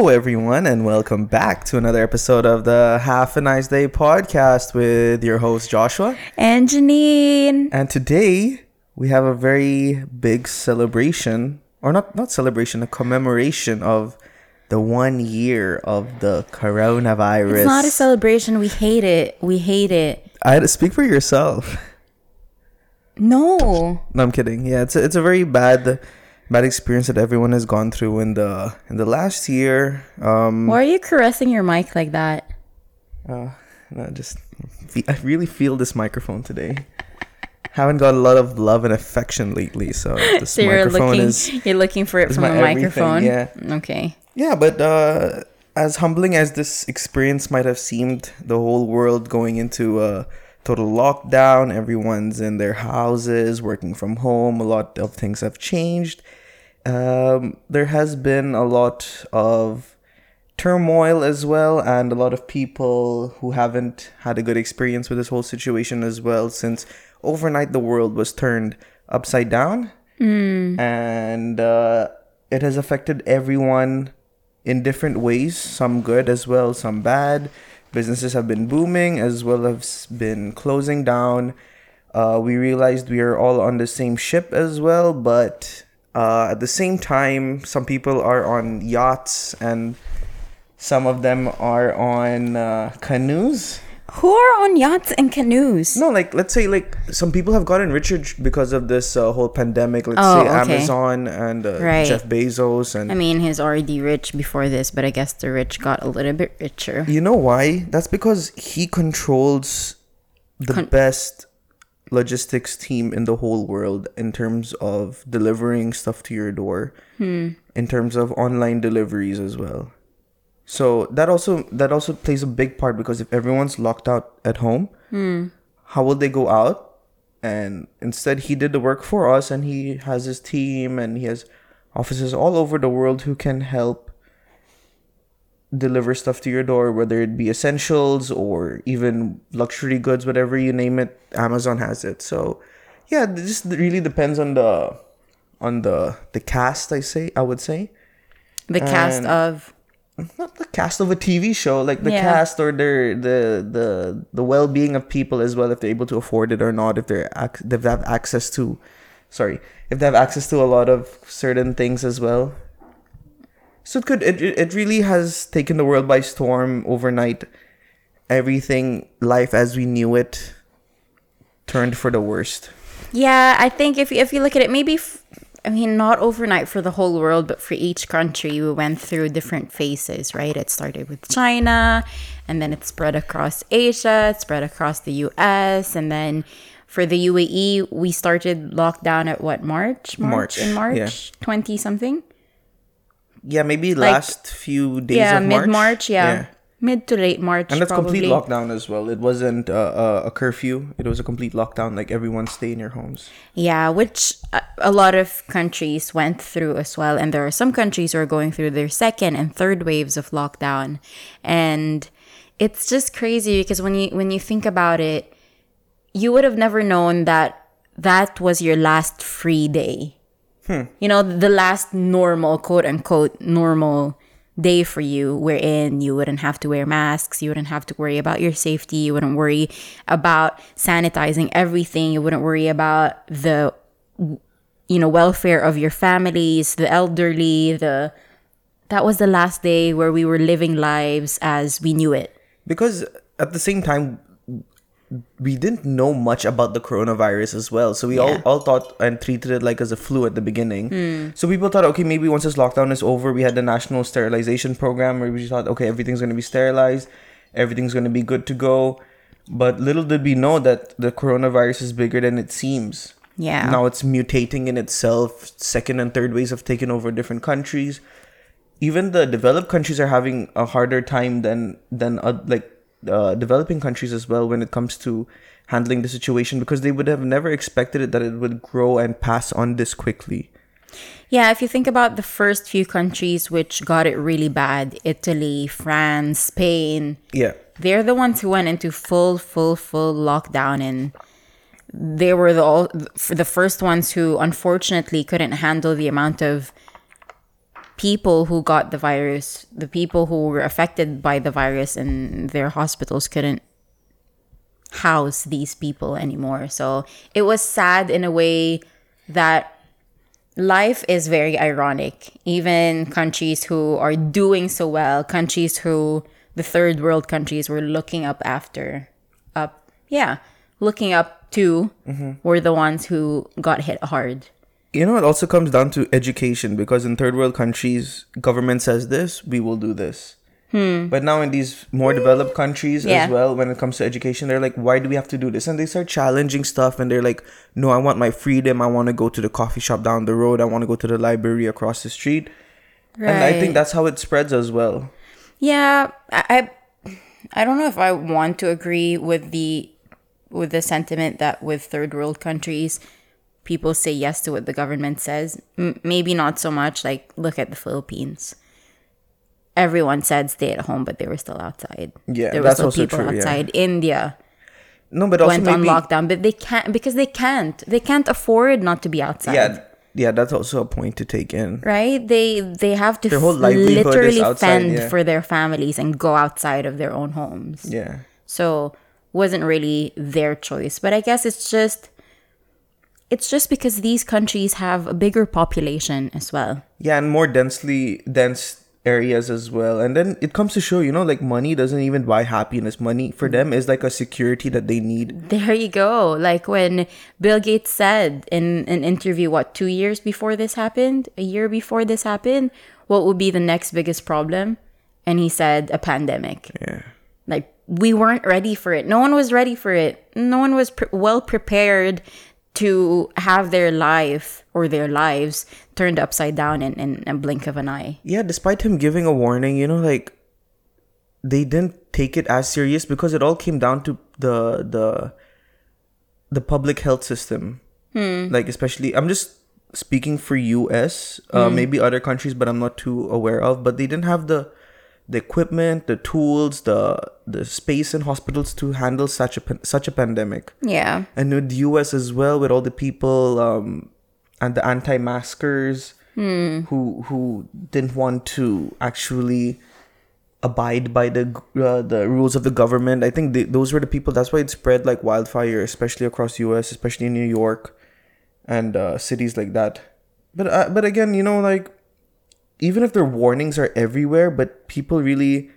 Hello, everyone, and welcome back to another episode of the Half a Nice Day podcast with your host, Joshua. And Janine. And today, we have a very big celebration, or not celebration, a commemoration of the 1 year of the coronavirus. It's not a celebration. We hate it. We hate it. Speak for yourself. No, I'm kidding. Yeah, it's a very bad experience that everyone has gone through in the last year. Why are you caressing your mic like that? I really feel this microphone today. Haven't got a lot of love and affection lately, so this so microphone you're looking for it from a microphone. Yeah. Okay. Yeah, but as humbling as this experience might have seemed, the whole world going into total lockdown, everyone's in their houses, working from home, a lot of things have changed. There has been a lot of turmoil as well, and a lot of people who haven't had a good experience with this whole situation as well, since overnight the world was turned upside down. And it has affected everyone in different ways, some good as well, some bad. Businesses have been booming as well as been closing down. We realized we are all on the same ship as well, but at the same time, some people are on yachts and some of them are on canoes. Who are on yachts and canoes? No, like, let's say, like, some people have gotten richer because of this whole pandemic. Let's say Amazon and right. Jeff Bezos. And I mean, he's already rich before this, but I guess the rich got a little bit richer. You know why? That's because he controls the best logistics team in the whole world in terms of delivering stuff to your door, in terms of online deliveries as well. So that also plays a big part, because if everyone's locked out at home, how will they go out? And instead, he did the work for us, and he has his team, and he has offices all over the world who can help deliver stuff to your door, whether it be essentials or even luxury goods, whatever you name it, Amazon has it. So yeah, it just really depends on the cast, I would say. Not the cast of a TV show, like the cast or the well-being of people as well, if they're able to afford it or not, if they have access to a lot of certain things as well. So it really has taken the world by storm overnight. Everything, life as we knew it, turned for the worst. Yeah, I think if you look at it, maybe. I mean, not overnight for the whole world, but for each country, we went through different phases, right? It started with China, and then it spread across Asia, it spread across the US, and then for the UAE, we started lockdown at what, March? March, 20-something? Yeah, maybe last few days of March. Mid-March, yeah. Mid to late March, and that's probably. Complete lockdown as well. It wasn't a curfew. It was a complete lockdown. Like, everyone stay in your homes. Yeah, which a lot of countries went through as well. And there are some countries who are going through their second and third waves of lockdown. And it's just crazy, because when you think about it, you would have never known that was your last free day. You know, the last normal, quote-unquote, normal day for you, wherein you wouldn't have to wear masks, you wouldn't have to worry about your safety, you wouldn't worry about sanitizing everything, you wouldn't worry about the, you know, welfare of your families, the elderly. That was the last day where we were living lives as we knew it. Because at the same time, we didn't know much about the coronavirus as well. So we all thought and treated it like as a flu at the beginning. So people thought, okay, maybe once this lockdown is over, we had the national sterilization program where we thought, okay, everything's going to be sterilized. Everything's going to be good to go. But little did we know that the coronavirus is bigger than it seems. Yeah. Now it's mutating in itself. Second and third waves have taken over different countries. Even the developed countries are having a harder time than developing countries as well when it comes to handling the situation, because they would have never expected it that it would grow and pass on this quickly. Yeah, if you think about the first few countries which got it really bad, Italy, France, Spain. Yeah. They're the ones who went into full lockdown, and they were the first ones who unfortunately couldn't handle the amount of people who got the virus, the people who were affected by the virus and their hospitals couldn't house these people anymore. So it was sad in a way that life is very ironic. Even countries who are doing so well, countries who the third world countries were looking up after, looking up to, were the ones who got hit hard. You know, it also comes down to education, because in third world countries, government says this, we will do this. But now in these more developed countries as well, when it comes to education, they're like, why do we have to do this? And they start challenging stuff and they're like, no, I want my freedom. I want to go to the coffee shop down the road. I want to go to the library across the street. Right. And I think that's how it spreads as well. Yeah. I don't know if I want to agree with the sentiment that with third world countries, people say yes to what the government says. Maybe not so much. Like, look at the Philippines. Everyone said stay at home, but they were still outside. Yeah, there were still people outside. Yeah. India went on lockdown, but they can't because they can't. They can't afford not to be outside. Yeah, that's also a point to take in. Right? They have to their whole livelihood literally is outside, fend for their families and go outside of their own homes. Yeah. So wasn't really their choice, but I guess it's just because these countries have a bigger population as well. Yeah, and more dense areas as well. And then it comes to show, you know, like money doesn't even buy happiness. Money for them is like a security that they need. There you go. Like when Bill Gates said in an interview, what, 2 years before this happened, a year before this happened, what would be the next biggest problem? And he said a pandemic. Yeah. Like we weren't ready for it. No one was ready for it. No one was well prepared to have their life or their lives turned upside down in a blink of an eye. Yeah, despite him giving a warning, you know, like they didn't take it as serious because it all came down to the public health system. Like, especially, I'm just speaking for US, maybe other countries, but I'm not too aware of, but they didn't have the equipment, the tools, the space in hospitals to handle such a pandemic. Yeah. And with the US as well, with all the people and the anti-maskers who didn't want to actually abide by the rules of the government. I think those were the people. That's why it spread like wildfire, especially across the US, especially in New York and cities like that. But again, you know, like, even if their warnings are everywhere, but people really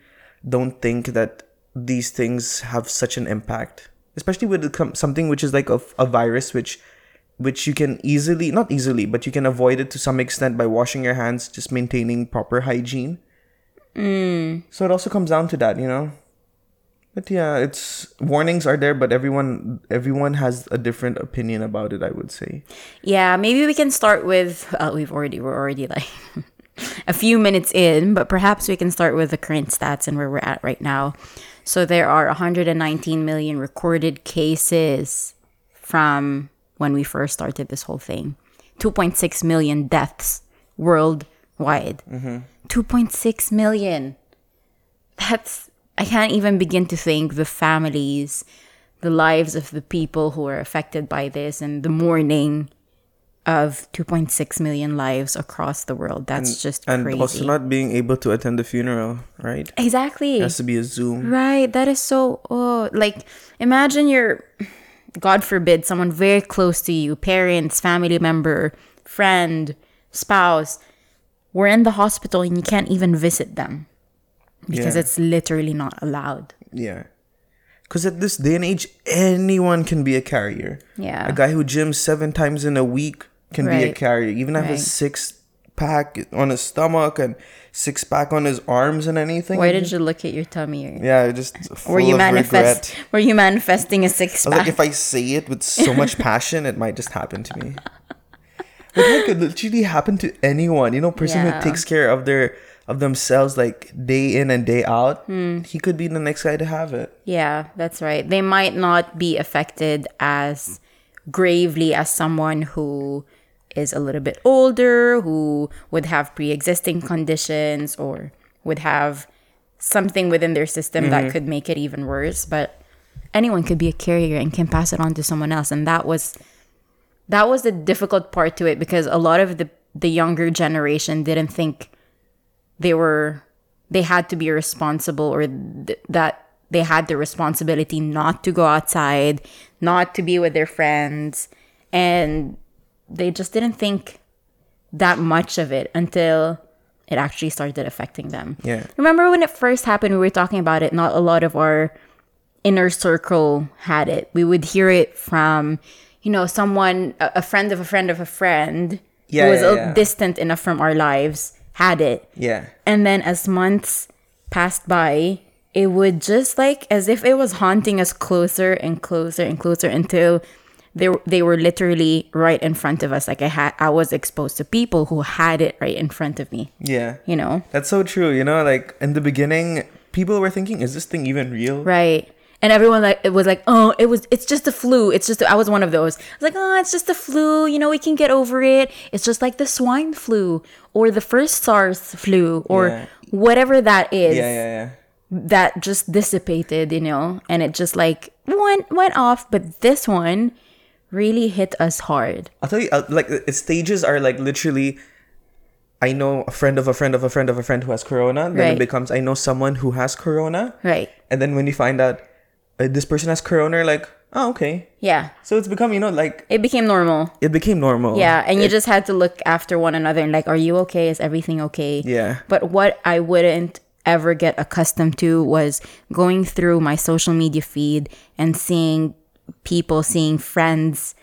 don't think that these things have such an impact, especially with something which is like a virus, which you can but you can avoid it to some extent by washing your hands, just maintaining proper hygiene. So it also comes down to that, you know. But yeah, it's warnings are there, but everyone has a different opinion about it, I would say. Yeah, maybe we can start with. We're already like. A few minutes in, but perhaps we can start with the current stats and where we're at right now. So there are 119 million recorded cases from when we first started this whole thing. 2.6 million deaths worldwide. 2.6 million. I can't even begin to think the families, the lives of the people who are affected by this, and the mourning of 2.6 million lives across the world. That's just crazy. And also not being able to attend the funeral, right? Exactly. It has to be a Zoom. Right. That is so... like, imagine you're... God forbid, someone very close to you, parents, family member, friend, spouse, were in the hospital and you can't even visit them because it's literally not allowed. Yeah. Because at this day and age, anyone can be a carrier. Yeah. A guy who gyms 7 times in a week can be a carrier. Even have a 6-pack on his stomach and 6-pack on his arms and anything. Why did you look at your tummy? Yeah, just full of regret. Were you manifesting a 6-pack? I was like, if I say it with so much passion, it might just happen to me. But it could literally happen to anyone. You know, person who takes care of themselves like day in and day out, he could be the next guy to have it. Yeah, that's right. They might not be affected as gravely as someone who is a little bit older, who would have pre-existing conditions or would have something within their system that could make it even worse. But anyone could be a carrier and can pass it on to someone else. And that was the difficult part to it, because a lot of the younger generation didn't think they had to be responsible, or that they had the responsibility not to go outside, not to be with their friends, and they just didn't think that much of it until it actually started affecting them. Yeah. Remember when it first happened, we were talking about it, not a lot of our inner circle had it. We would hear it from, you know, someone, a friend of a friend of a friend, who was distant enough from our lives, had it. Yeah. And then as months passed by, it would just like, as if it was haunting us closer and closer and closer until they were literally right in front of us. Like I was exposed to people who had it right in front of me. Yeah. You know? That's so true. You know, like in the beginning, people were thinking, is this thing even real? Right. And everyone like it was like, oh, it's just the flu. It's just I was one of those. I was like, oh, it's just the flu. You know, we can get over it. It's just like the swine flu or the first SARS flu or whatever that is. Yeah. That just dissipated, you know, and it just like went off. But this one really hit us hard. I'll tell you, like stages are like literally. I know a friend of a friend of a friend of a friend who has corona. Then it becomes I know someone who has corona. Right. And then when you find out. This person has corona, like, oh, okay. Yeah. So it's become, you know, like... It became normal. Yeah, and you just had to look after one another and like, are you okay? Is everything okay? Yeah. But what I wouldn't ever get accustomed to was going through my social media feed and seeing people, seeing friends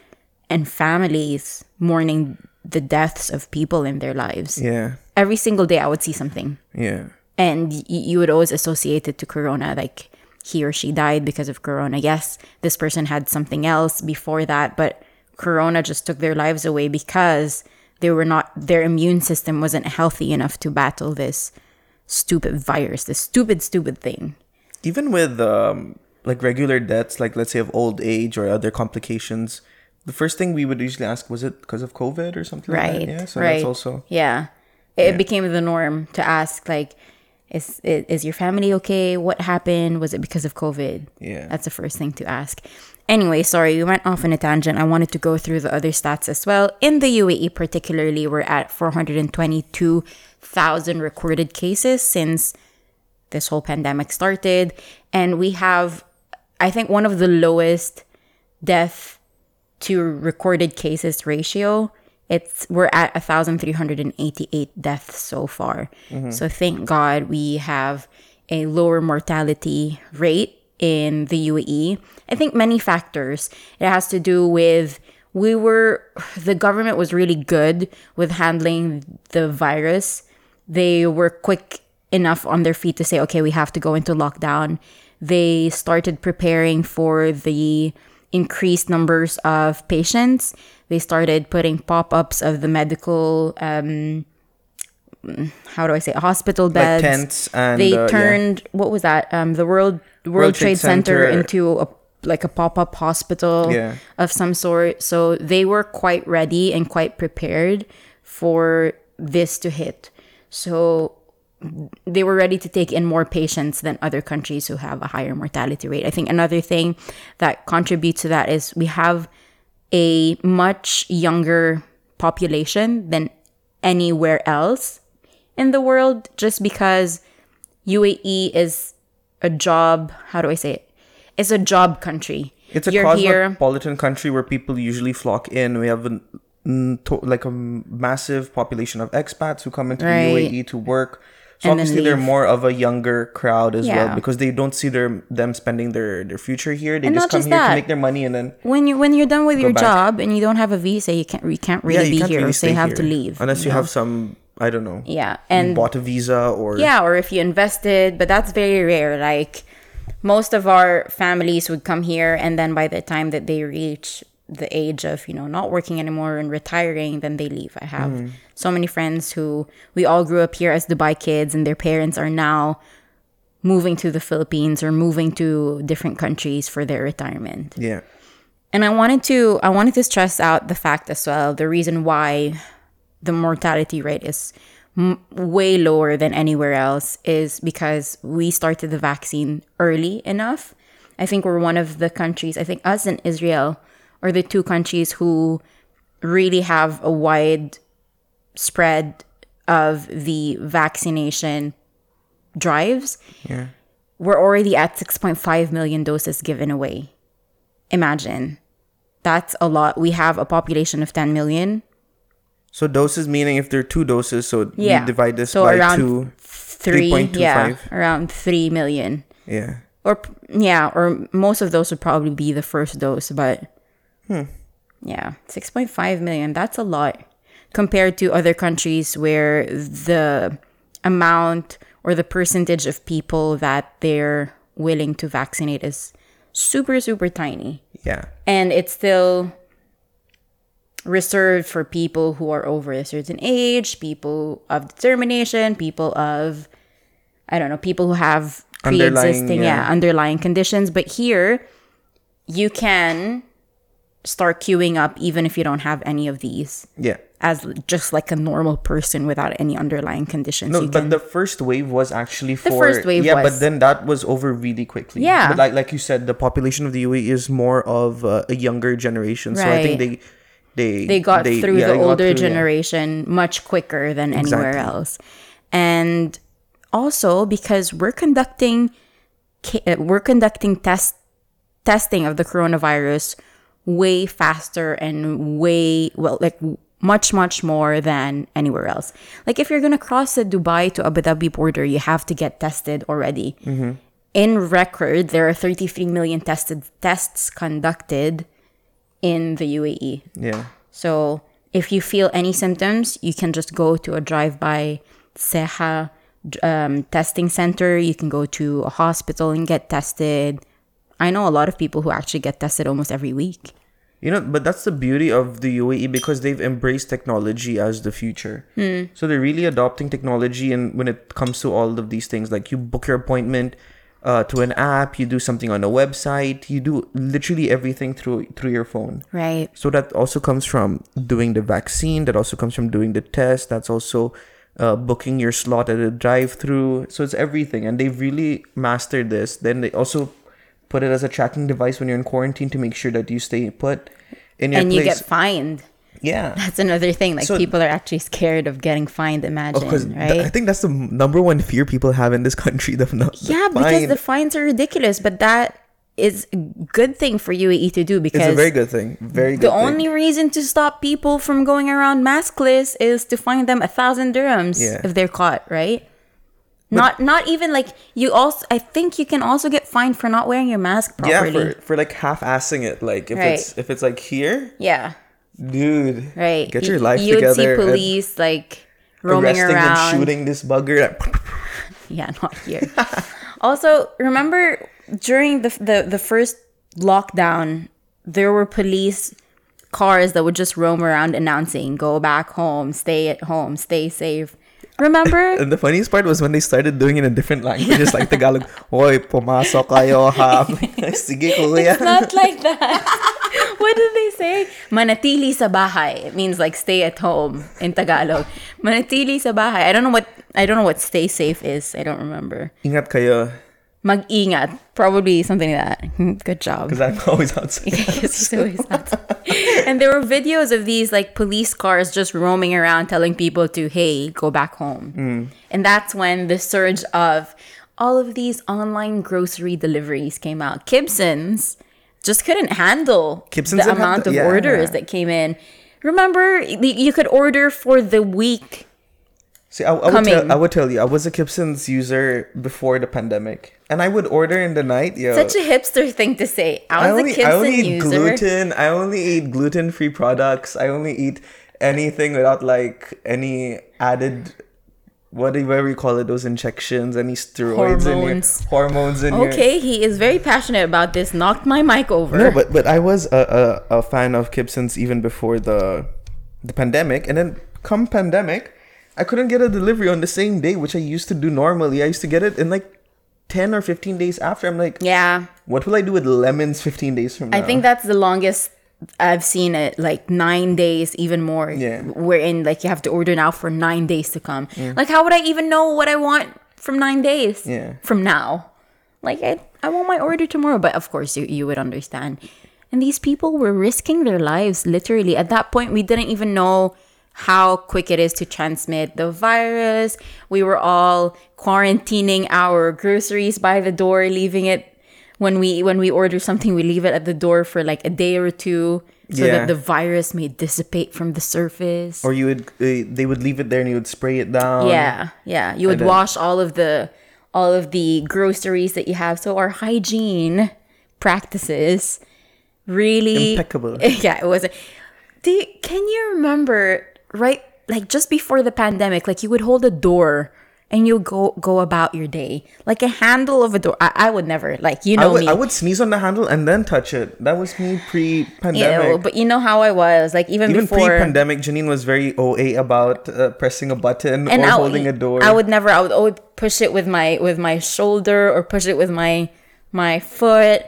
and families mourning the deaths of people in their lives. Yeah. Every single day I would see something. Yeah. And you would always associate it to corona, like... He or she died because of corona. Yes, this person had something else before that, but corona just took their lives away because they were not, their immune system wasn't healthy enough to battle this stupid virus, this stupid thing. Even with like regular deaths, like let's say of old age or other complications, the first thing we would usually ask, was it because of COVID or something like that? Yeah, so that's also... Yeah. It became the norm to ask like, Is your family okay? What happened? Was it because of COVID? Yeah. That's the first thing to ask. Anyway, sorry, we went off on a tangent. I wanted to go through the other stats as well. In the UAE particularly, we're at 422,000 recorded cases since this whole pandemic started. And we have, I think, one of the lowest death to recorded cases ratio. We're at 1,388 deaths so far. Mm-hmm. So thank God we have a lower mortality rate in the UAE. I think many factors. It has to do with the government was really good with handling the virus. They were quick enough on their feet to say, okay, we have to go into lockdown. They started preparing for the increased numbers of patients. They started putting pop-ups of the medical, hospital beds. Like tents and... They turned, what was that? The World Trade Center into a pop-up hospital of some sort. So they were quite ready and quite prepared for this to hit. So they were ready to take in more patients than other countries who have a higher mortality rate. I think another thing that contributes to that is we have... a much younger population than anywhere else in the world, just because UAE is a job, it's a job country. It's a cosmopolitan country where people usually flock in. We have a massive population of expats who come into the UAE to work. So obviously they're more of a younger crowd as well, because they don't see them spending their future here. They just come here to make their money, and then when you're done with your job and you don't have a visa, you can't really be here, so you have to leave unless you have some, I don't know, and bought a visa or if you invested, but that's very rare. Like most of our families would come here, and then by the time that they reach the age of, you know, not working anymore and retiring, then they leave. I have so many friends who we all grew up here as Dubai kids, and their parents are now moving to the Philippines or moving to different countries for their retirement. Yeah. And I wanted to stress out the fact as well, the reason why the mortality rate is way lower than anywhere else is because we started the vaccine early enough. I think we're one of the countries, I think us and Israel are the two countries who really have a wide spread of the vaccination drives, yeah, we're already at 6.5 million doses given away. Imagine. That's a lot. We have a population of 10 million. So doses meaning if there are two doses, so yeah, you divide this so by around two, 3.25. Yeah, around 3 million. Yeah. Or yeah, or most of those would probably be the first dose, but yeah, 6.5 million, that's a lot compared to other countries where the amount or the percentage of people that they're willing to vaccinate is super, super tiny. Yeah. And it's still reserved for people who are over a certain age, people of determination, people of, I don't know, people who have pre-existing, underlying conditions. But here, you can start queuing up even if you don't have any of these. Yeah. As just like a normal person without any underlying conditions. No, but the first wave was actually for... The first wave was. Yeah, but then that was over really quickly. Yeah. But like you said, the population of the UAE is more of a younger generation. Right. So I think they got through the older generation much quicker than anywhere else. And also because we're conducting testing of the coronavirus way faster and much more than anywhere else. Like if you're going to cross the Dubai to Abu Dhabi border, you have to get tested already. Mm-hmm. In record, there are 33 million tests conducted in the UAE. Yeah. So if you feel any symptoms, you can just go to a drive-by SEHA testing center. You can go to a hospital and get tested. I know a lot of people who actually get tested almost every week. You know, but that's the beauty of the UAE because they've embraced technology as the future. Mm. So they're really adopting technology. And when it comes to all of these things, like you book your appointment to an app, you do something on a website, you do literally everything through your phone. Right. So that also comes from doing the vaccine. That also comes from doing the test. That's also booking your slot at a drive-through. So it's everything. And they've really mastered this. Then they also put it as a tracking device when you're in quarantine to make sure that you stay put in your place. And you get fined. Yeah. That's another thing. Like, so people are actually scared of getting fined, imagine, right? I think that's the number one fear people have in this country. Because the fines are ridiculous. But that is a good thing for UAE to do because... It's a very good thing. The only reason to stop people from going around maskless is to fine them 1,000 dirhams if they're caught, right? But not even like you also. I think you can also get fined for not wearing your mask properly. Yeah, for like half-assing it. Like if it's like here. Yeah. Dude. Right. Get your life together. You would see police like roaming around and shooting this bugger. Yeah, not here. Also, remember during the first lockdown, there were police cars that would just roam around announcing, "Go back home, stay at home, stay safe." Remember? And the funniest part was when they started doing it in different languages, like Tagalog. Oy, pumasok kayo ha. Sige, kuya. It's not like that. What did they say? Manatili sa bahay. It means like stay at home in Tagalog. Manatili sa bahay. I don't know what stay safe is. I don't remember. Ingat kayo. Mag-ingat. Probably something like that. Good job. Because I'm always outside. And there were videos of these like police cars just roaming around telling people to, hey, go back home. Mm. And that's when the surge of all of these online grocery deliveries came out. Kibsons just couldn't handle the amount of orders that came in. Remember, you could order for the week. See, I would tell you, I was a Kibsons user before the pandemic. And I would order in the night, yo. Such a hipster thing to say. I only eat gluten. I only eat gluten-free products. I only eat anything without like any added, whatever you call it, those injections, any steroids hormones in your... Okay, he is very passionate about this. Knocked my mic over. No, but I was a fan of Kibsons even before the pandemic. And then come pandemic, I couldn't get a delivery on the same day, which I used to do normally. I used to get it in like 10 or 15 days after. I'm like, yeah, what will I do with lemons 15 days from now? I think that's the longest I've seen it, like 9 days, even more. Yeah. Wherein like you have to order now for 9 days to come. Yeah. Like, how would I even know what I want from 9 days from now? Like, I want my order tomorrow. But of course, you would understand. And these people were risking their lives, literally. At that point, we didn't even know how quick it is to transmit the virus. We were all quarantining our groceries by the door, leaving it when we order something, we leave it at the door for like a day or two so that the virus may dissipate from the surface. Or they would leave it there and you would spray it down. Yeah. You would wash all of the groceries that you have. So our hygiene practices really impeccable. Yeah, it wasn't. Can you remember, right? Like just before the pandemic, like you would hold a door and you go about your day, like a handle of a door. I would never, like, you know, I would sneeze on the handle and then touch it. That was me pre-pandemic. Ew, but you know how I was, like even before pre-pandemic, Janine was very OA about pressing a button or holding a door. I would always push it with my shoulder or push it with my foot.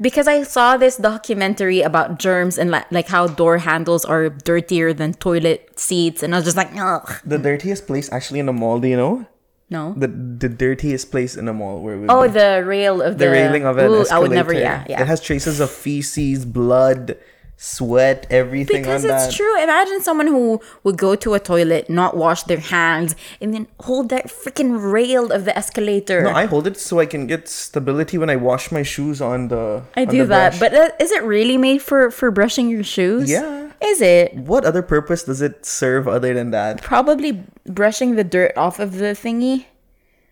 Because I saw this documentary about germs and like how door handles are dirtier than toilet seats. And I was just like, ugh. The dirtiest place actually in a mall, do you know? No. The dirtiest place in a mall where we... Oh, the rail of the... The railing of an escalator. I would never, yeah. It has traces of feces, blood, sweat, everything because on that. Because it's true. Imagine someone who would go to a toilet, not wash their hands, and then hold that freaking rail of the escalator. No, I hold it so I can get stability when I wash my shoes on the... I do that, but is it really made for brushing your shoes? Yeah. Is it? What other purpose does it serve other than that? Probably brushing the dirt off of the thingy.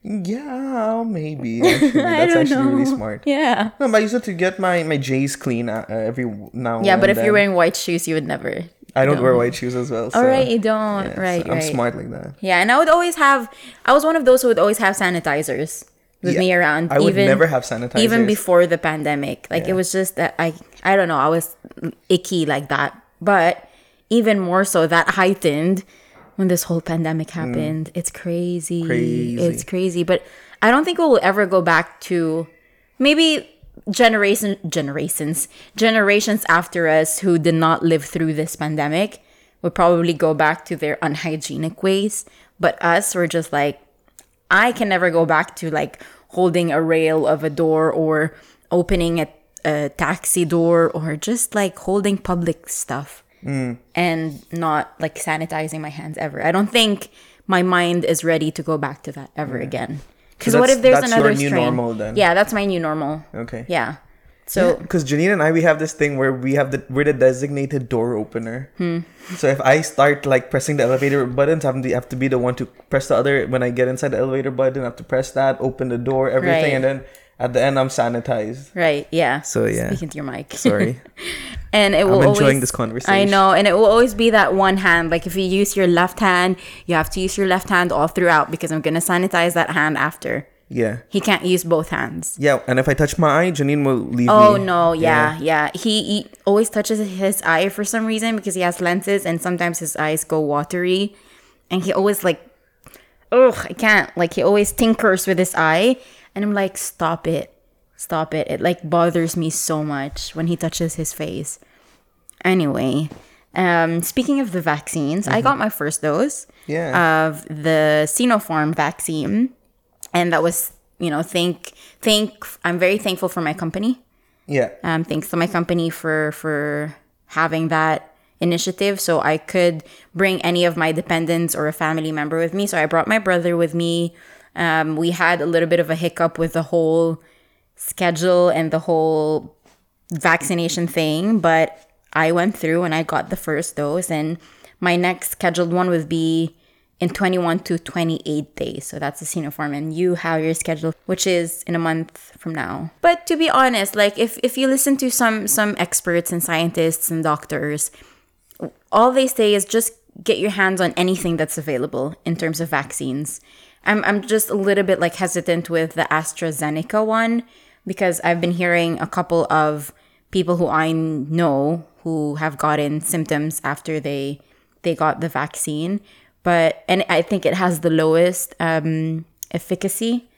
Yeah, maybe. Actually. That's really smart. Yeah. No, but I use it to get my J's clean every now and then. Yeah, but if you're wearing white shoes, you would never. I don't wear white shoes as well. So. All right, you don't. Yeah, right, so I'm smart like that. Yeah, and I was one of those who would always have sanitizers with me around. I would never have sanitizers. Even before the pandemic. Like, it was just that I don't know, I was icky like that. But even more so, that heightened... when this whole pandemic happened. It's crazy. It's crazy. But I don't think we'll ever go back to maybe generations after us who did not live through this pandemic would probably go back to their unhygienic ways. But us, we're just like, I can never go back to like holding a rail of a door or opening a taxi door or just like holding public stuff. And not like sanitizing my hands ever. I don't think my mind is ready to go back to that ever again. Because what if there's another strain? That's your new normal then. Yeah, that's my new normal. Okay. Yeah. So because Janine and I, we have this thing where we're the designated door opener. So if I start like pressing the elevator buttons, I have to be the one to press the other. When I get inside the elevator button, I have to press that, open the door, everything, right. And then at the end, I'm sanitized. Right, yeah. So, yeah. Speaking to your mic. Sorry. And it will I'm enjoying always, this conversation. I know. And it will always be that one hand. Like, if you use your left hand, you have to use your left hand all throughout because I'm going to sanitize that hand after. Yeah. He can't use both hands. Yeah. And if I touch my eye, Janine will leave me. Oh, no. Yeah. He always touches his eye for some reason because he has lenses and sometimes his eyes go watery. And he always, like, I can't. Like, he always tinkers with his eye. And I'm like, stop it. It like bothers me so much when he touches his face. Anyway, speaking of the vaccines, I got my first dose of the Sinopharm vaccine. And that was, you know, I'm very thankful for my company. Yeah. Thanks to my company for having that initiative. So I could bring any of my dependents or a family member with me. So I brought my brother with me. We had a little bit of a hiccup with the whole schedule and the whole vaccination thing, but I went through and I got the first dose, and my next scheduled one would be in 21 to 28 days. So that's the Sinopharm, and you have your schedule, which is in a month from now. But to be honest, like if you listen to some experts and scientists and doctors, all they say is just get your hands on anything that's available in terms of vaccines. I'm just a little bit like hesitant with the AstraZeneca one because I've been hearing a couple of people who I know who have gotten symptoms after they got the vaccine, and I think it has the lowest efficacy.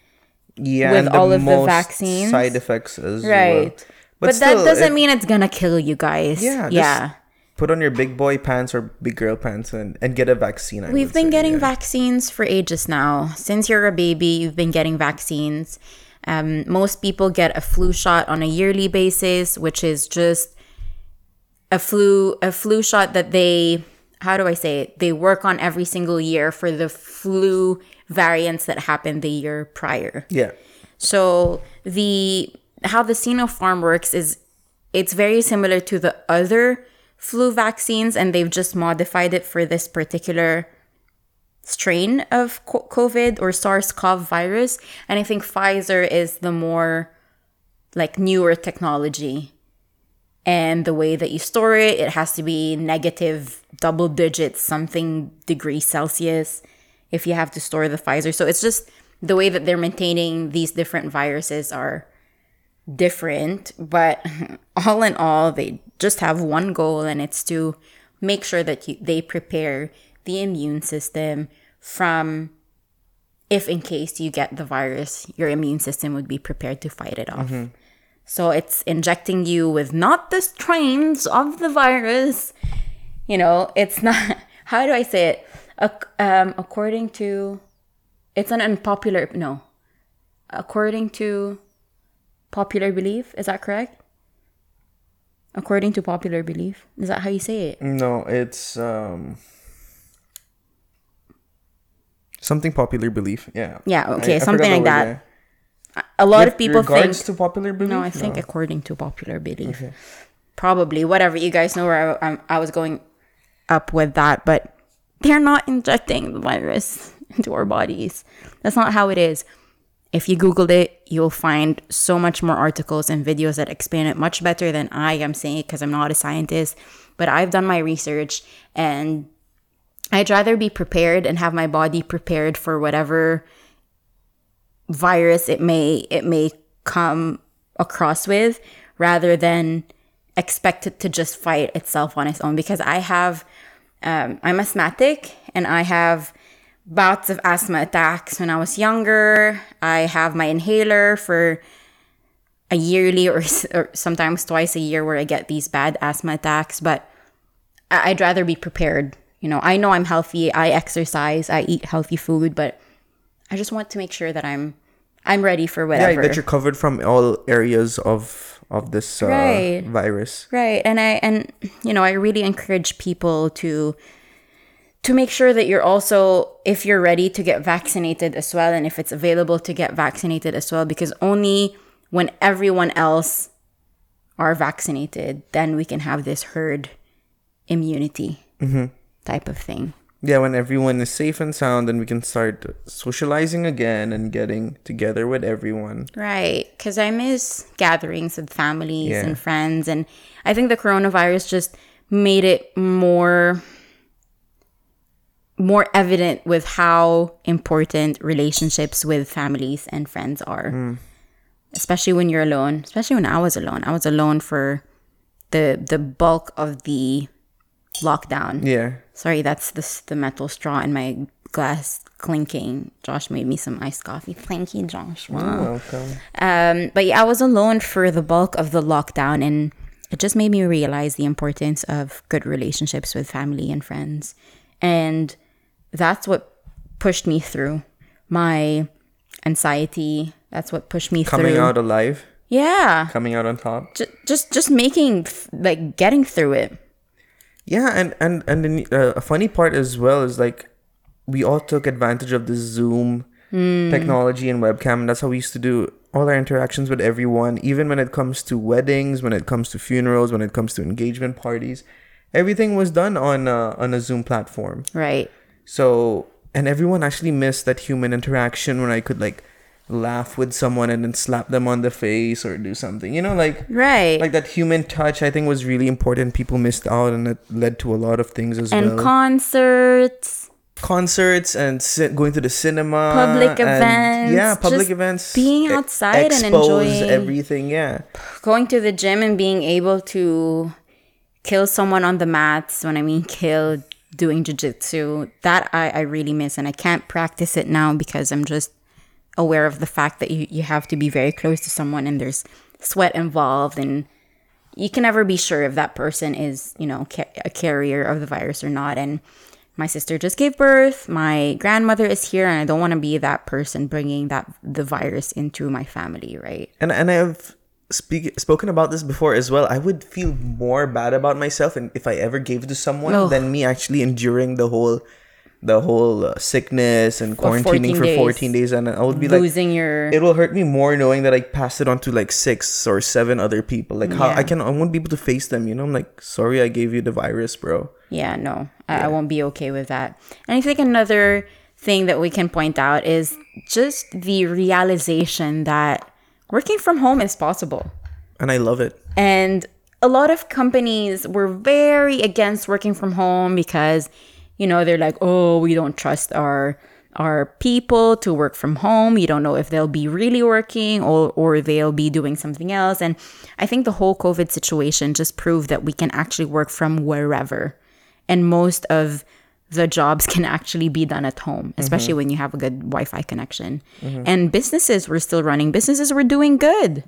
Yeah, with all of the vaccines, side effects as well. Right, but still, that doesn't mean it's gonna kill you guys. Yeah. Put on your big boy pants or big girl pants and get a vaccine. We've been getting vaccines for ages now. Since you're a baby, you've been getting vaccines. Most people get a flu shot on a yearly basis, which is just a flu shot that they how do I say it? They work on every single year for the flu variants that happened the year prior. Yeah. So how the Sinopharm works is it's very similar to the other flu vaccines, and they've just modified it for this particular strain of COVID or SARS-CoV virus. And I think Pfizer is the more like newer technology, and the way that you store it, it has to be negative double digits, something degrees Celsius if you have to store the Pfizer. So it's just the way that they're maintaining these different viruses are different, but all in all, they just have one goal, and it's to make sure that they prepare the immune system if in case you get the virus, your immune system would be prepared to fight it off. Mm-hmm. So it's injecting you with not the strains of the virus. You know, it's not, how do I say it? According to popular belief, is that correct? According to popular belief, is that how you say it? No, it's something popular belief. Yeah. Yeah. Okay. Something like that. Yeah. A lot of people think... Regards to popular belief? No, I think according to popular belief. Okay. Probably. Whatever. You guys know where I was going up with that. But they're not injecting the virus into our bodies. That's not how it is. If you Google it, you'll find so much more articles and videos that explain it much better than I am saying it, because I'm not a scientist. But I've done my research, and I'd rather be prepared and have my body prepared for whatever virus it may come across with, rather than expect it to just fight itself on its own. Because I have I'm asthmatic, and I have bouts of asthma attacks when I was younger. I have my inhaler for a yearly or sometimes twice a year where I get these bad asthma attacks, but I'd rather be prepared. You know I'm healthy, I exercise, I eat healthy food, but I just want to make sure that I'm ready for whatever. Yeah, that you're covered from all areas of this virus. Right, and you know, I really encourage people to make sure that you're also, if you're ready to get vaccinated as well, and if it's available to get vaccinated as well, because only when everyone else are vaccinated, then we can have this herd immunity type of thing. Yeah, when everyone is safe and sound, then we can start socializing again and getting together with everyone. Right, because I miss gatherings with families and friends. And I think the coronavirus just made it more evident with how important relationships with families and friends are. Mm. Especially when you're alone. Especially when I was alone. I was alone for the bulk of the lockdown. Yeah. Sorry, that's the metal straw in my glass clinking. Josh made me some iced coffee. Thank you, Josh. Wow. You're welcome. But yeah, I was alone for the bulk of the lockdown, and it just made me realize the importance of good relationships with family and friends. And that's what pushed me through my anxiety. That's what pushed me through. Coming out alive. Yeah. Coming out on top. Just making, like, getting through it. Yeah, and a funny part as well is, like, we all took advantage of the Zoom technology and webcam, and that's how we used to do all our interactions with everyone, even when it comes to weddings, when it comes to funerals, when it comes to engagement parties. Everything was done on a Zoom platform. Right. So, and everyone actually missed that human interaction when I could, like, laugh with someone and then slap them on the face or do something, you know, like, right, like that human touch I think was really important. People missed out, and it led to a lot of things as well. And concerts and going to the cinema, public events, being outside and enjoying everything, going to the gym and being able to kill someone on the mats. When I mean kill, doing jiu-jitsu, that I really miss, and I can't practice it now because I'm just aware of the fact that you have to be very close to someone, and there's sweat involved, and you can never be sure if that person is, you know, a carrier of the virus or not. And my sister just gave birth, my grandmother is here, and I don't want to be that person bringing the virus into my family, right? And I've spoken about this before as well. I would feel more bad about myself and if I ever gave it to someone than me actually enduring the whole sickness and quarantining for 14 days. And I would be it will hurt me more knowing that I passed it on to 6 or 7 other people. I won't be able to face them, you know? I'm like, sorry, I gave you the virus, bro. Yeah, no, I won't be okay with that. And I think another thing that we can point out is just the realization that working from home is possible. And I love it. And a lot of companies were very against working from home because, you know, they're like, oh, we don't trust our people to work from home. You don't know if they'll be really working or they'll be doing something else. And I think the whole COVID situation just proved that we can actually work from wherever. And most of the jobs can actually be done at home, especially when you have a good Wi-Fi connection. Mm-hmm. And businesses were still running. Businesses were doing good.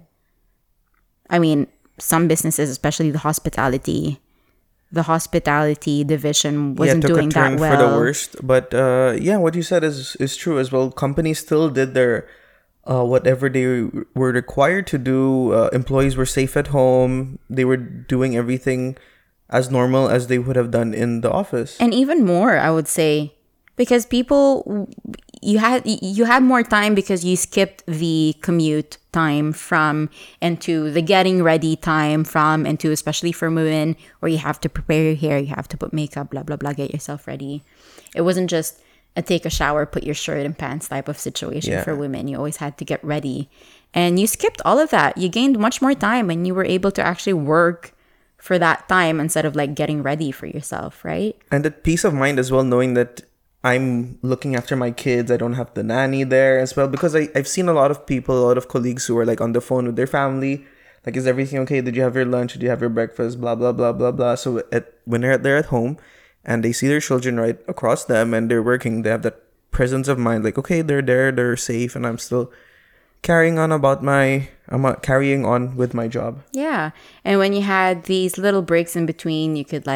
I mean, some businesses, especially the hospitality division wasn't doing that well. Yeah, took a turn for the worst. But what you said is true as well. Companies still did their whatever they were required to do. Employees were safe at home. They were doing everything as normal as they would have done in the office. And even more, I would say, because people, you had more time because you skipped the commute time from and to, the getting ready time from and to, especially for women, where you have to prepare your hair, you have to put makeup, blah, blah, blah, get yourself ready. It wasn't just a take a shower, put your shirt and pants type of situation for women. You always had to get ready. And you skipped all of that. You gained much more time and you were able to actually work for that time instead of getting ready for yourself, right? And the peace of mind as well, knowing that I'm looking after my kids. I don't have the nanny there as well, because I've seen a lot of people, a lot of colleagues who are on the phone with their family. Like, is everything okay? Did you have your lunch? Did you have your breakfast? Blah, blah, blah, blah, blah. So when they're at home and they see their children right across them and they're working, they have that presence of mind. Like, okay, they're there, they're safe, and I'm still carrying on with my job. Yeah. And when you had these little breaks in between, you could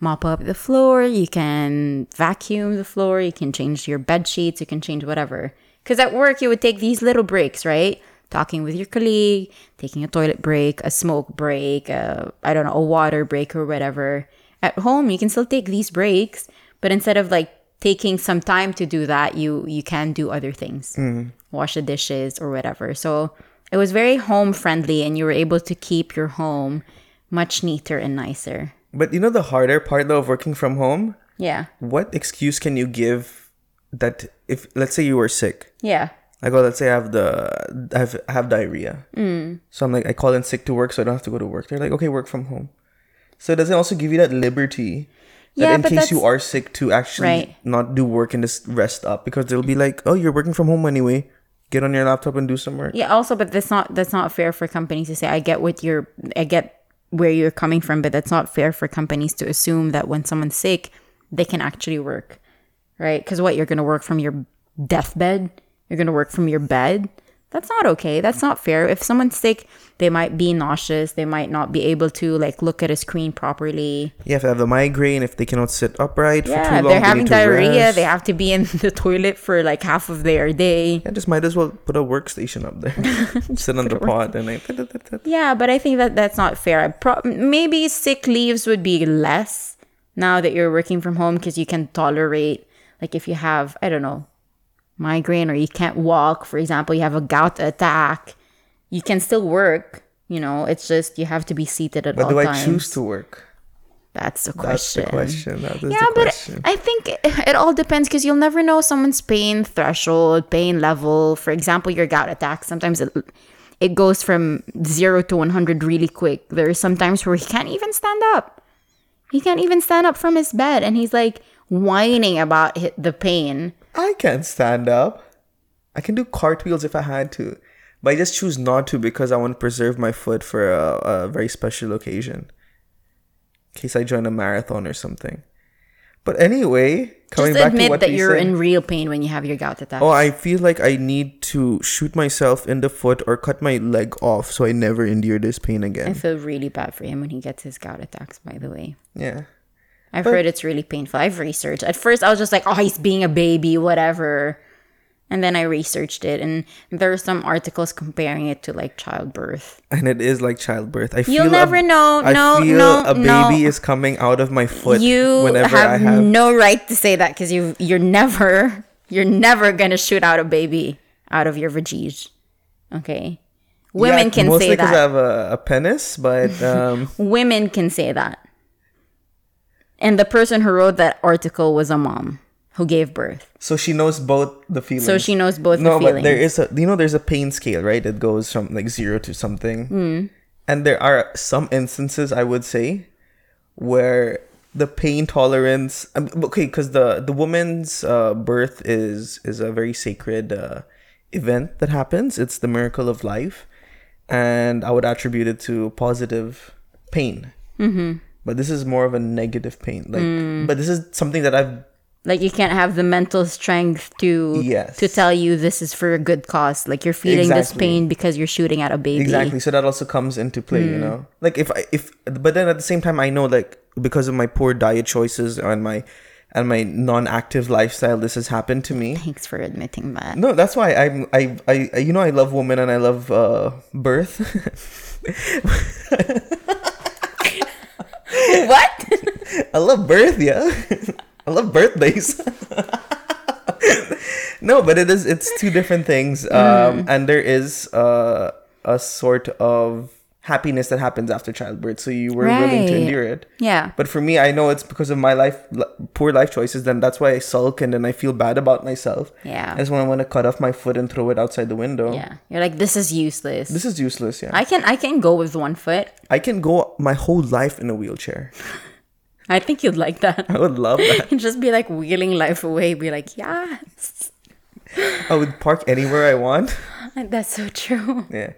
mop up the floor, you can vacuum the floor, you can change your bed sheets, you can change whatever. Because at work, you would take these little breaks, right? Talking with your colleague, taking a toilet break, a smoke break, a water break or whatever. At home, you can still take these breaks, but instead of taking some time to do that, you can do other things. Mm. Wash the dishes or whatever. So it was very home friendly and you were able to keep your home much neater and nicer. But you know the harder part though of working from home? Yeah. What excuse can you give that if, let's say you were sick. Yeah. Let's say I have diarrhea. Mm. So I'm I call in sick to work so I don't have to go to work. They're like, okay, work from home. So does it also give you that liberty? That in case you are sick to actually not do work and just rest up, because they'll be like, oh, you're working from home anyway. Get on your laptop and do some work. Yeah. Also, but that's not fair for companies to say. I get where you're coming from, but that's not fair for companies to assume that when someone's sick, they can actually work, right? Because you're gonna work from your deathbed? You're gonna work from your bed? That's not okay. That's not fair. If someone's sick, they might be nauseous. They might not be able to look at a screen properly. Yeah, if they have a migraine, if they cannot sit upright for too long. Yeah, if they're having diarrhea, they have to be in the toilet for half of their day. Yeah, just might as well put a workstation up there. Sit on the pot and Yeah, but I think that that's not fair. Maybe sick leaves would be less now that you're working from home because you can tolerate, if you have, I don't know, migraine or you can't walk, for example, you have a gout attack, you can still work, you know, it's just you have to be seated at all times. But do I choose to work? That's the question. But I think it all depends because you'll never know someone's pain threshold, pain level. For example, your gout attack, sometimes it goes from 0 to 100 really quick. There are some times where he can't even stand up. He can't even stand up from his bed and he's whining about the pain. I can't stand up. I can do cartwheels if I had to. But I just choose not to because I want to preserve my foot for a very special occasion. In case I join a marathon or something. But anyway, coming back to what you said. Just admit that you're in real pain when you have your gout attack. Oh, I feel like I need to shoot myself in the foot or cut my leg off so I never endure this pain again. I feel really bad for him when he gets his gout attacks, by the way. Yeah. I've heard it's really painful. I've researched. At first, I was just like, oh, he's being a baby, whatever. And then I researched it, and there are some articles comparing it to like childbirth. And it is like childbirth. I feel a baby is coming out of my foot. You have no right to say that, because you're never gonna shoot out a baby out of your vajige. Okay, women can say that. Mostly because I have a penis, but women can say that. And the person who wrote that article was a mom who gave birth. So she knows both the feelings. But there is there's a pain scale, right? It goes from like 0 to something. Mm. And there are some instances, I would say, where the pain tolerance... Okay, because the woman's birth is a very sacred event that happens. It's the miracle of life. And I would attribute it to positive pain. Mm-hmm. But this is more of a negative pain. But this is something that I've... Like, you can't have the mental strength to tell you this is for a good cause. Like, you're feeling this pain because you're shooting at a baby. Exactly. So that also comes into play, you know? Like, but then at the same time, I know, like, because of my poor diet choices and my non-active lifestyle, this has happened to me. Thanks for admitting that. No, that's why I you know, I love women and I love birth. What? I love birth, yeah. I love birthdays. No, but it's two different things. And there is a sort of happiness that happens after childbirth. So you were willing to endure it. Yeah. But for me, I know it's because of my poor life choices. Then that's why I sulk and then I feel bad about myself. Yeah. That's when I want to cut off my foot and throw it outside the window. Yeah. You're like, this is useless. This is useless, yeah. I can go with one foot. I can go my whole life in a wheelchair. I think you'd like that. I would love that. And just be like wheeling life away. Be like, yes. I would park anywhere I want. That's so true. Yeah.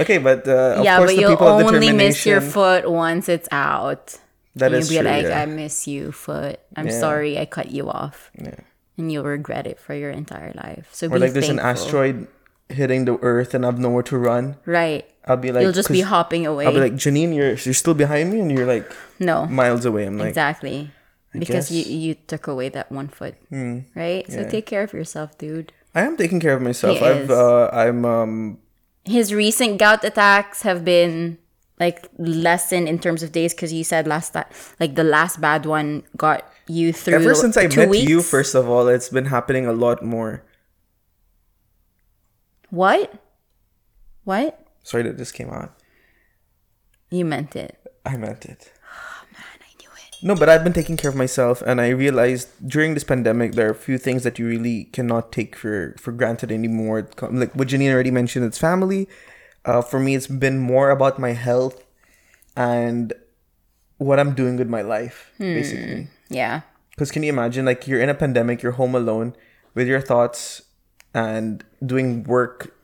Okay, but of course but the people of determination. Yeah, but you'll only miss your foot once it's out. That is true. You'll be like, I miss you, foot. I'm sorry I cut you off. Yeah. And you'll regret it for your entire life. So be thankful. There's an asteroid hitting the earth and I've nowhere to run. Right. I'll be like... You'll just be hopping away. I'll be like, Janine, you're still behind me and you're like... No. Miles away. I'm like... Exactly. Because you took away that one foot. Mm. Right? Yeah. So take care of yourself, dude. I am taking care of myself. His recent gout attacks have been like lessened in terms of days, because you said last time, like the last bad one got you through 2 weeks. Ever since I met you, first of all, it's been happening a lot more. What? Sorry, that just came out. You meant it. I meant it. Oh, man, I knew it. No, but I've been taking care of myself, and I realized during this pandemic, there are a few things that you really cannot take for granted anymore. Like what Janine already mentioned, it's family. For me, it's been more about my health and what I'm doing with my life, basically. Yeah. Because can you imagine, like, you're in a pandemic, you're home alone with your thoughts and doing work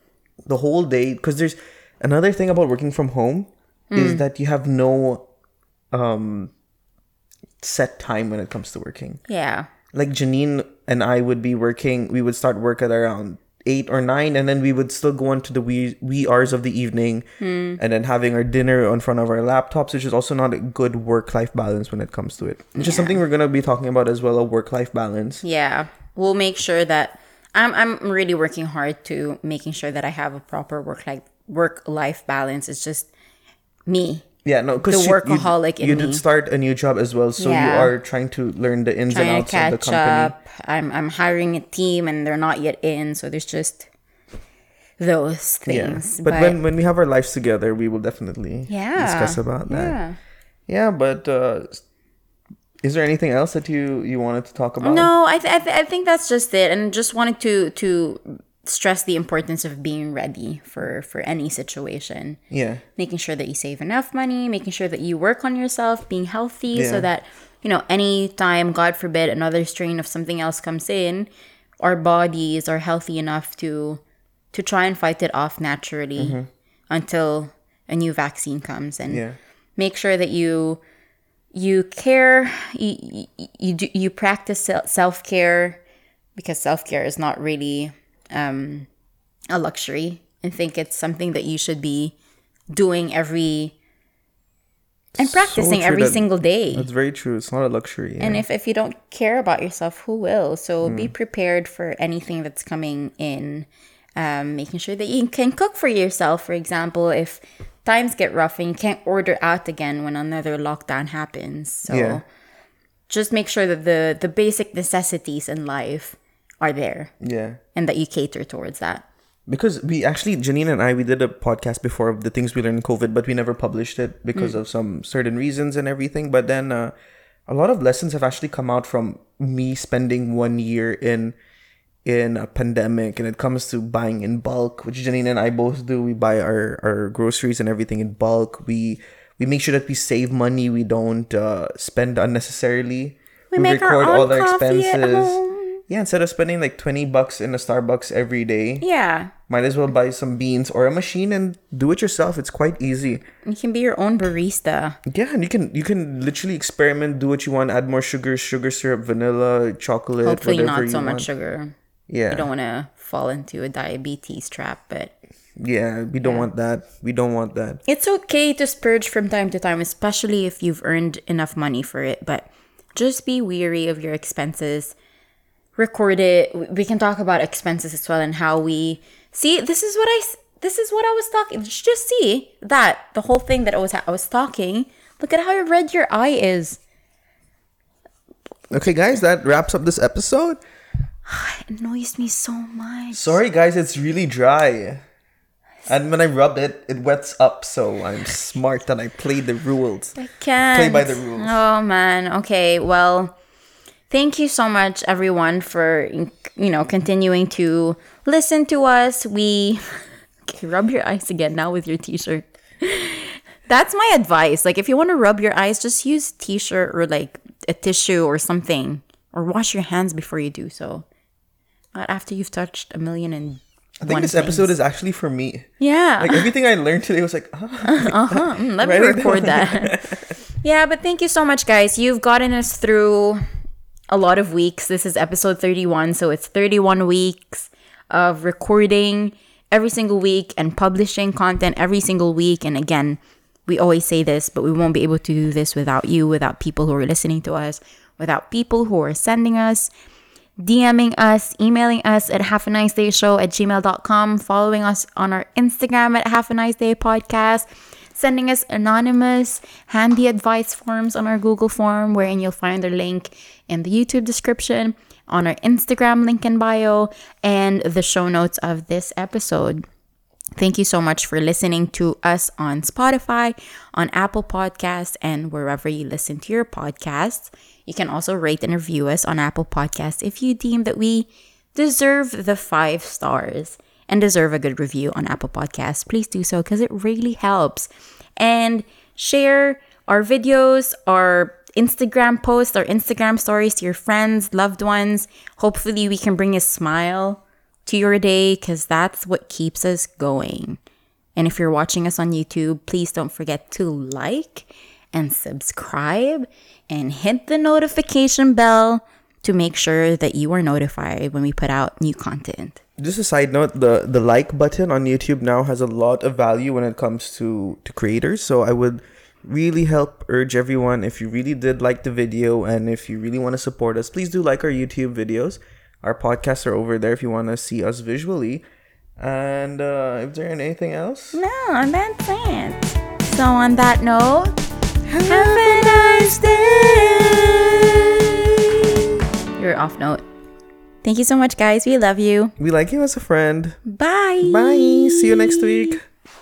the whole day. Because there's another thing about working from home is that you have no set time when it comes to working. Yeah. Like Janine and I would be working. We would start work at around 8 or 9, and then we would still go on to the wee hours of the evening and then having our dinner in front of our laptops, which is also not a good work-life balance when it comes to it. Which is something we're going to be talking about as well, a work-life balance. Yeah. We'll make sure that... I'm really working hard to making sure that I have a proper work-life balance. It's just me. Yeah, no, because the workaholic in me. You did start a new job as well, so you are trying to learn the ins and outs of the company. Up. I'm hiring a team, and they're not yet in, so there's just those things. Yeah. But when we have our lives together, we will definitely discuss about that. Yeah, but. Is there anything else that you wanted to talk about? No, I think that's just it. And just wanted to stress the importance of being ready for any situation. Yeah. Making sure that you save enough money, making sure that you work on yourself, being healthy so that, you know, any time, God forbid, another strain of something else comes in, our bodies are healthy enough to try and fight it off naturally until a new vaccine comes. And make sure that you care, you practice self-care, because self-care is not really a luxury. I think it's something that you should be doing every and practicing so every single day. That's very true. It's not a luxury. Yeah. And if you don't care about yourself, who will? So be prepared for anything that's coming in. Making sure that you can cook for yourself. For example, if times get rough and you can't order out again when another lockdown happens. So just make sure that the basic necessities in life are there. Yeah. And that you cater towards that. Because we actually, Janine and I, we did a podcast before of the things we learned in COVID, but we never published it because of some certain reasons and everything. But then a lot of lessons have actually come out from me spending 1 year in a pandemic, and it comes to buying in bulk, which Janine and I both do. We buy our groceries and everything in bulk. We make sure that we save money. We don't spend unnecessarily. We make record our own all our expenses. At home. Yeah, instead of spending like $20 in a Starbucks every day, might as well buy some beans or a machine and do it yourself. It's quite easy. You can be your own barista. Yeah, and you can literally experiment, do what you want, add more sugar, sugar syrup, vanilla, chocolate. Hopefully, not so much sugar. Yeah. You don't want to fall into a diabetes trap, but... Yeah, we don't want that. We don't want that. It's okay to splurge from time to time, especially if you've earned enough money for it, but just be wary of your expenses. Record it. We can talk about expenses as well and how we... See, this is what I was talking... Just see that. The whole thing that I was talking. Look at how red your eye is. Okay, guys, that wraps up this episode. It annoys me so much. Sorry, guys, it's really dry. And when I rub it, it wets up, so I'm smart and I play the rules. I can't. Play by the rules. Oh, man. Okay, well, thank you so much, everyone, for, continuing to listen to us. Okay, rub your eyes again now with your t-shirt. That's my advice. Like, if you want to rub your eyes, just use a t-shirt or, like, a tissue or something. Or wash your hands before you do so. Not after you've touched a million and I think this things. Episode is actually for me. Yeah. Like everything I learned today was like, let me record that. Yeah, but thank you so much, guys. You've gotten us through a lot of weeks. This is episode 31. So it's 31 weeks of recording every single week and publishing content every single week. And again, we always say this, but we won't be able to do this without you, without people who are listening to us. Without people who are sending us, DMing us, emailing us at halfanicedayshow@gmail.com, following us on our Instagram at halfaniceday podcast, sending us anonymous handy advice forms on our Google form, wherein you'll find a link in the YouTube description, on our Instagram link in bio, and the show notes of this episode. Thank you so much for listening to us on Spotify, on Apple Podcasts, and wherever you listen to your podcasts. You can also rate and review us on Apple Podcasts if you deem that we deserve the 5 stars and deserve a good review on Apple Podcasts. Please do so because it really helps. And share our videos, our Instagram posts, our Instagram stories to your friends, loved ones. Hopefully we can bring a smile to your day because that's what keeps us going. And if you're watching us on YouTube, please don't forget to like and subscribe and hit the notification bell to make sure that you are notified when we put out new content. Just a side note, the like button on YouTube now has a lot of value when it comes to creators. So I would really urge everyone, if you really did like the video and if you really want to support us, please do like our YouTube videos. Our podcasts are over there if you want to see us visually. And if there ain't anything else? No, that's it. So on that note, have a nice day. You're off note. Thank you so much, guys. We love you. We like you as a friend. Bye. Bye. See you next week.